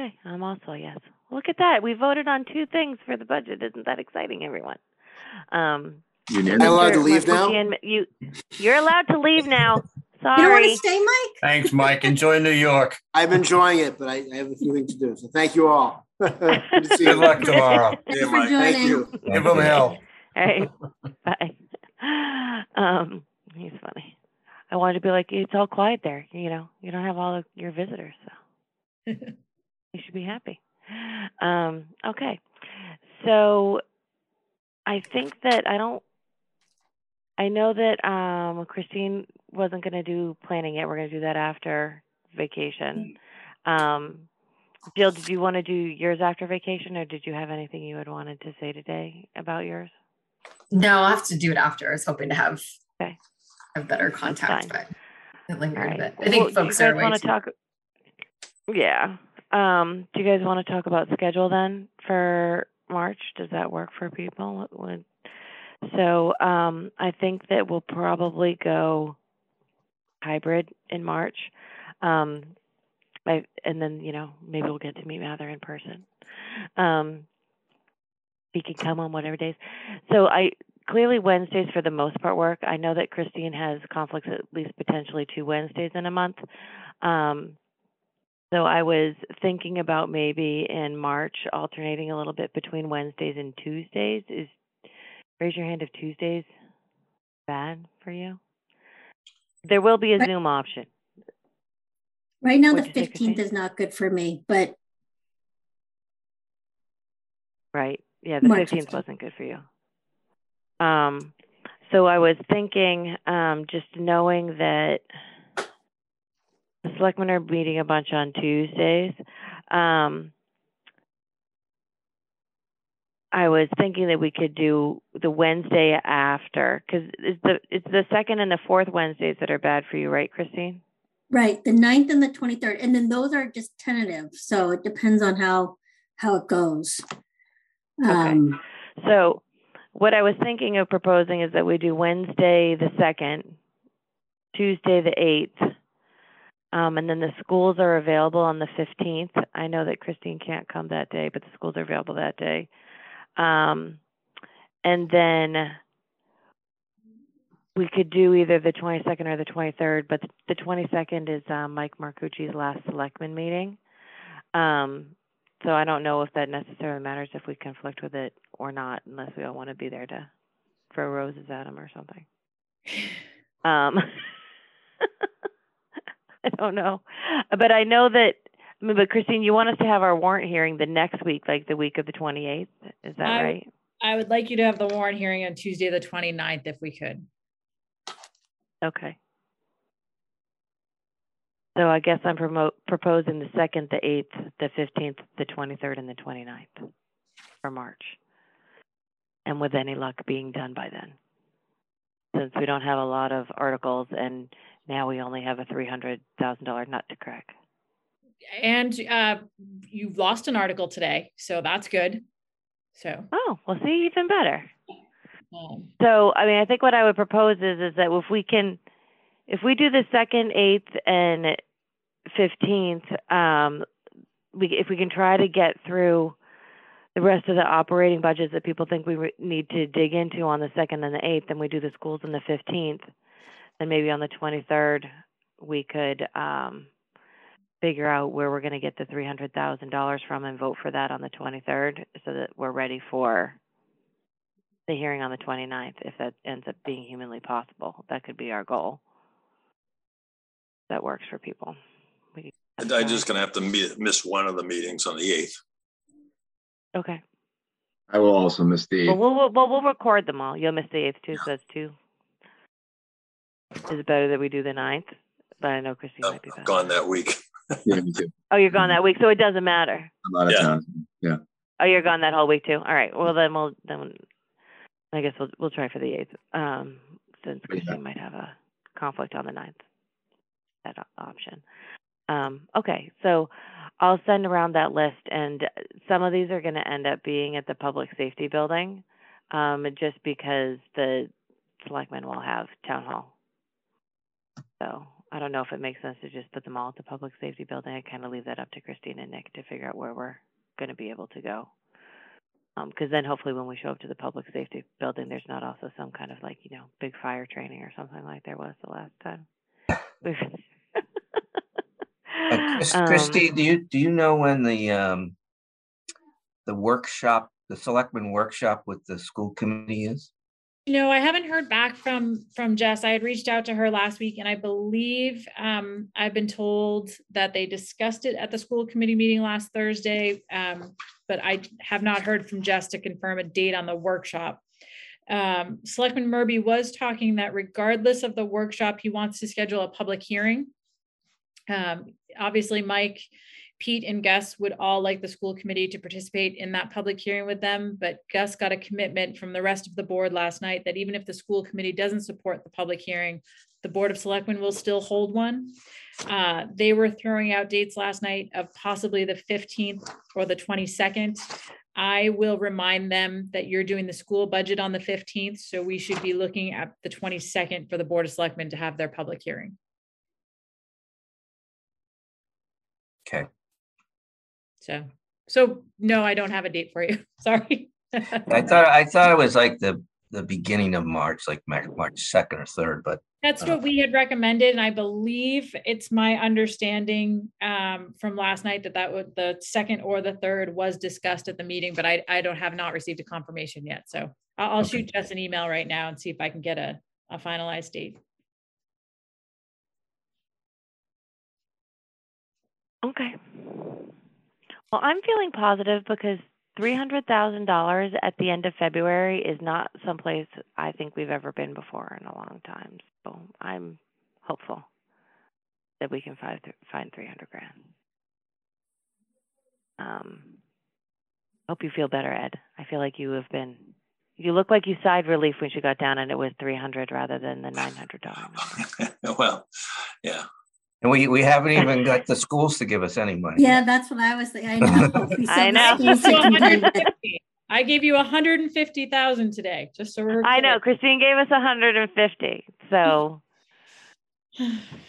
Okay. I'm also a yes. Look at that. We voted on two things for the budget. Isn't that exciting, everyone? You're not allowed to leave now? You're allowed to leave now. Sorry. You don't want to stay, Mike? Thanks, Mike. Enjoy New York. I'm enjoying it, but I have a few things to do. So thank you all. Good luck tomorrow. Yeah, Mike. Thank you. Give them hell. All right. Bye. He's funny. I wanted to be like, it's all quiet there. You know, you don't have all of your visitors, so you should be happy. Okay, so I think that I know that Christine wasn't going to do planning yet. We're going to do that after vacation. Jill, did you want to do yours after vacation, or did you have anything you had wanted to say today about yours? No, I'll have to do it after. I was hoping to have a better contact, but it lingered a bit. I think folks are way too... Yeah. Do you guys want to talk about schedule then for March? Does that work for people? So I think that we'll probably go hybrid in March. And then, you know, maybe we'll get to meet Mather in person. He can come on whatever days. So clearly Wednesdays for the most part work. I know that Christine has conflicts at least potentially 2 Wednesdays in a month. So I was thinking about maybe in March alternating a little bit between Wednesdays and Tuesdays. Raise your hand if Tuesdays bad for you. There will be a Zoom option. Right now, the 15th is not good for me, but yeah, the March 15th wasn't good for you. So I was thinking, just knowing that. The selectmen are meeting a bunch on Tuesdays. I was thinking that we could do the Wednesday after, because it's the second and the fourth Wednesdays that are bad for you, right, Christine? Right, the 9th and the 23rd, and then those are just tentative, so it depends on how it goes. Okay. So What I was thinking of proposing is that we do Wednesday the 2nd, Tuesday the 8th, and then the schools are available on the 15th. I know that Christine can't come that day, but the schools are available that day. And then we could do either the 22nd or the 23rd, but the 22nd is Mike Marcucci's last selectman meeting. So I don't know if that necessarily matters if we conflict with it or not, unless we all want to be there to throw roses at him or something. I don't know, but I know that. I mean, but Christine, you want us to have our warrant hearing the next week, like the week of the 28th, is that right? I would like you to have the warrant hearing on Tuesday the 29th if we could. Okay. So I guess I'm proposing the 2nd, the 8th, the 15th, the 23rd, and the 29th for March. And with any luck being done by then. Since we don't have a lot of articles and now we only have a $300,000 nut to crack. And you've lost an article today, so that's good. So. Oh, well, see, even better. So, I mean, I think what I would propose is that if we can, if we do the 2nd, 8th, and 15th, if we can try to get through the rest of the operating budgets that people think we need to dig into on the 2nd and the 8th, then we do the schools on the 15th, and maybe on the 23rd, we could figure out where we're going to get the $300,000 from and vote for that on the 23rd so that we're ready for the hearing on the 29th, if that ends up being humanly possible. That could be our goal. That works for people. I'm just going to have to miss one of the meetings on the 8th. Okay. I will also miss the 8th. We'll record them all. You'll miss the 8th too, so that's two. Is it better that we do the 9th? But I know Christine might be back. I'm gone that week. Yeah, me too. Oh, you're gone that week, so it doesn't matter. I'm out of time. Yeah. Oh, you're gone that whole week too. All right. Well, then I guess we'll try for the 8th, since Christine might have a conflict on the 9th, that option. Okay, so I'll send around that list, and some of these are going to end up being at the public safety building, just because the selectmen will have town hall. So I don't know if it makes sense to just put them all at the public safety building. I kind of leave that up to Christine and Nick to figure out where we're going to be able to go. Because then hopefully when we show up to the public safety building, there's not also some kind of like, you know, big fire training or something like there was the last time. Christy, do you know when the workshop, the selectmen workshop with the school committee is? No, I haven't heard back from Jess. I had reached out to her last week, and I believe I've been told that they discussed it at the school committee meeting last Thursday, but I have not heard from Jess to confirm a date on the workshop. Selectman Murby was talking that regardless of the workshop, he wants to schedule a public hearing. Obviously, Mike, Pete, and Gus would all like the school committee to participate in that public hearing with them, but Gus got a commitment from the rest of the board last night that even if the school committee doesn't support the public hearing, the Board of Selectmen will still hold one. They were throwing out dates last night of possibly the 15th or the 22nd. I will remind them that you're doing the school budget on the 15th, so we should be looking at the 22nd for the Board of Selectmen to have their public hearing. Okay. So no, I don't have a date for you. Sorry. I thought it was like the beginning of March, like March 2nd or 3rd, but that's what we had recommended, and I believe it's my understanding from last night that would, the 2nd or the 3rd was discussed at the meeting, but I have not received a confirmation yet. So I'll shoot Jess an email right now and see if I can get a finalized date. Okay. Well, I'm feeling positive because $300,000 at the end of February is not someplace I think we've ever been before in a long time. So I'm hopeful that we can find $300,000. Hope you feel better, Ed. I feel like you have been. You look like you sighed relief when you got down, and it was $300 rather than the $900. Well, yeah. And we haven't even got the schools to give us any money. Yeah, that's what I was thinking. I know. I know. I gave you 150,000 today, just so we're clear. I know Christine gave us 150. So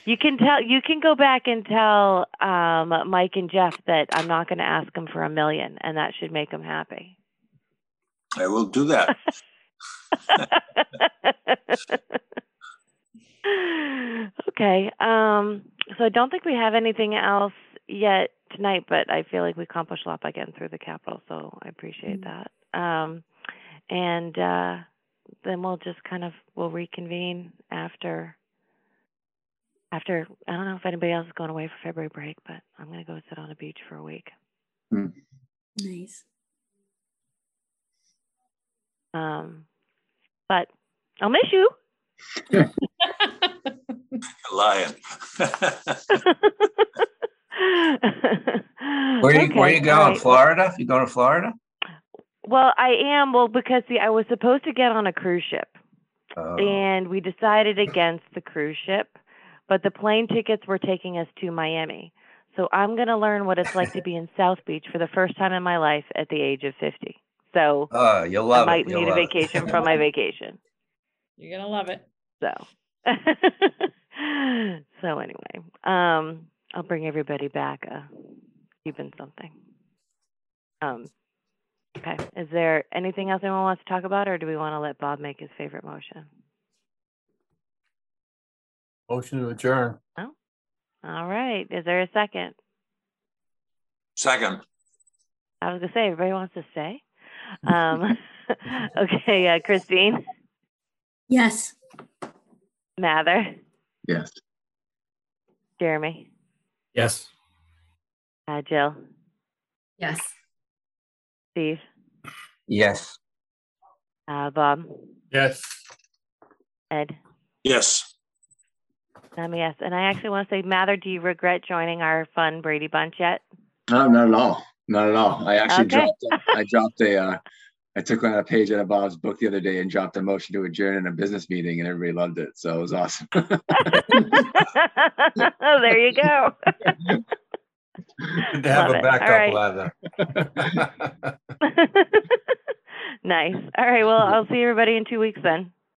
you can tell, you can go back and tell Mike and Jeff that I'm not going to ask them for $1 million, and that should make them happy. I will do that. Okay. So I don't think we have anything else yet tonight, but I feel like we accomplished a lot by getting through the capital, so I appreciate that. And then we'll just kind of, we'll reconvene after, I don't know if anybody else is going away for February break, but I'm going to go sit on a beach for a week. Nice. But I'll miss you. Lion. Where you going? Right. Florida? You going to Florida? Well, I am. Well, because I was supposed to get on a cruise ship, and we decided against the cruise ship. But the plane tickets were taking us to Miami, so I'm going to learn what it's like to be in South Beach for the first time in my life at the age of 50. So you'll love it. I might need a vacation from my vacation. You're going to love it. So anyway, I'll bring everybody back even something. Okay. Is there anything else anyone wants to talk about, or do we want to let Bob make his favorite motion? Motion to adjourn. Oh, all right. Is there a second? Second. I was going to say, everybody wants to say. Okay, Christine? Yes. Mather? Yes. Jeremy? Yes. Jill? Yes. Steve? Yes. Bob? Yes. Ed? Yes. Yes. And I actually want to say, Mather, do you regret joining our fun Brady Bunch yet? No, not at all. Not at all. I actually I took on a page out of Bob's book the other day and dropped a motion to adjourn in a business meeting, and everybody loved it. So it was awesome. Oh, there you go. Good to have a backup ladder. Nice. All right. Well, I'll see everybody in 2 weeks then.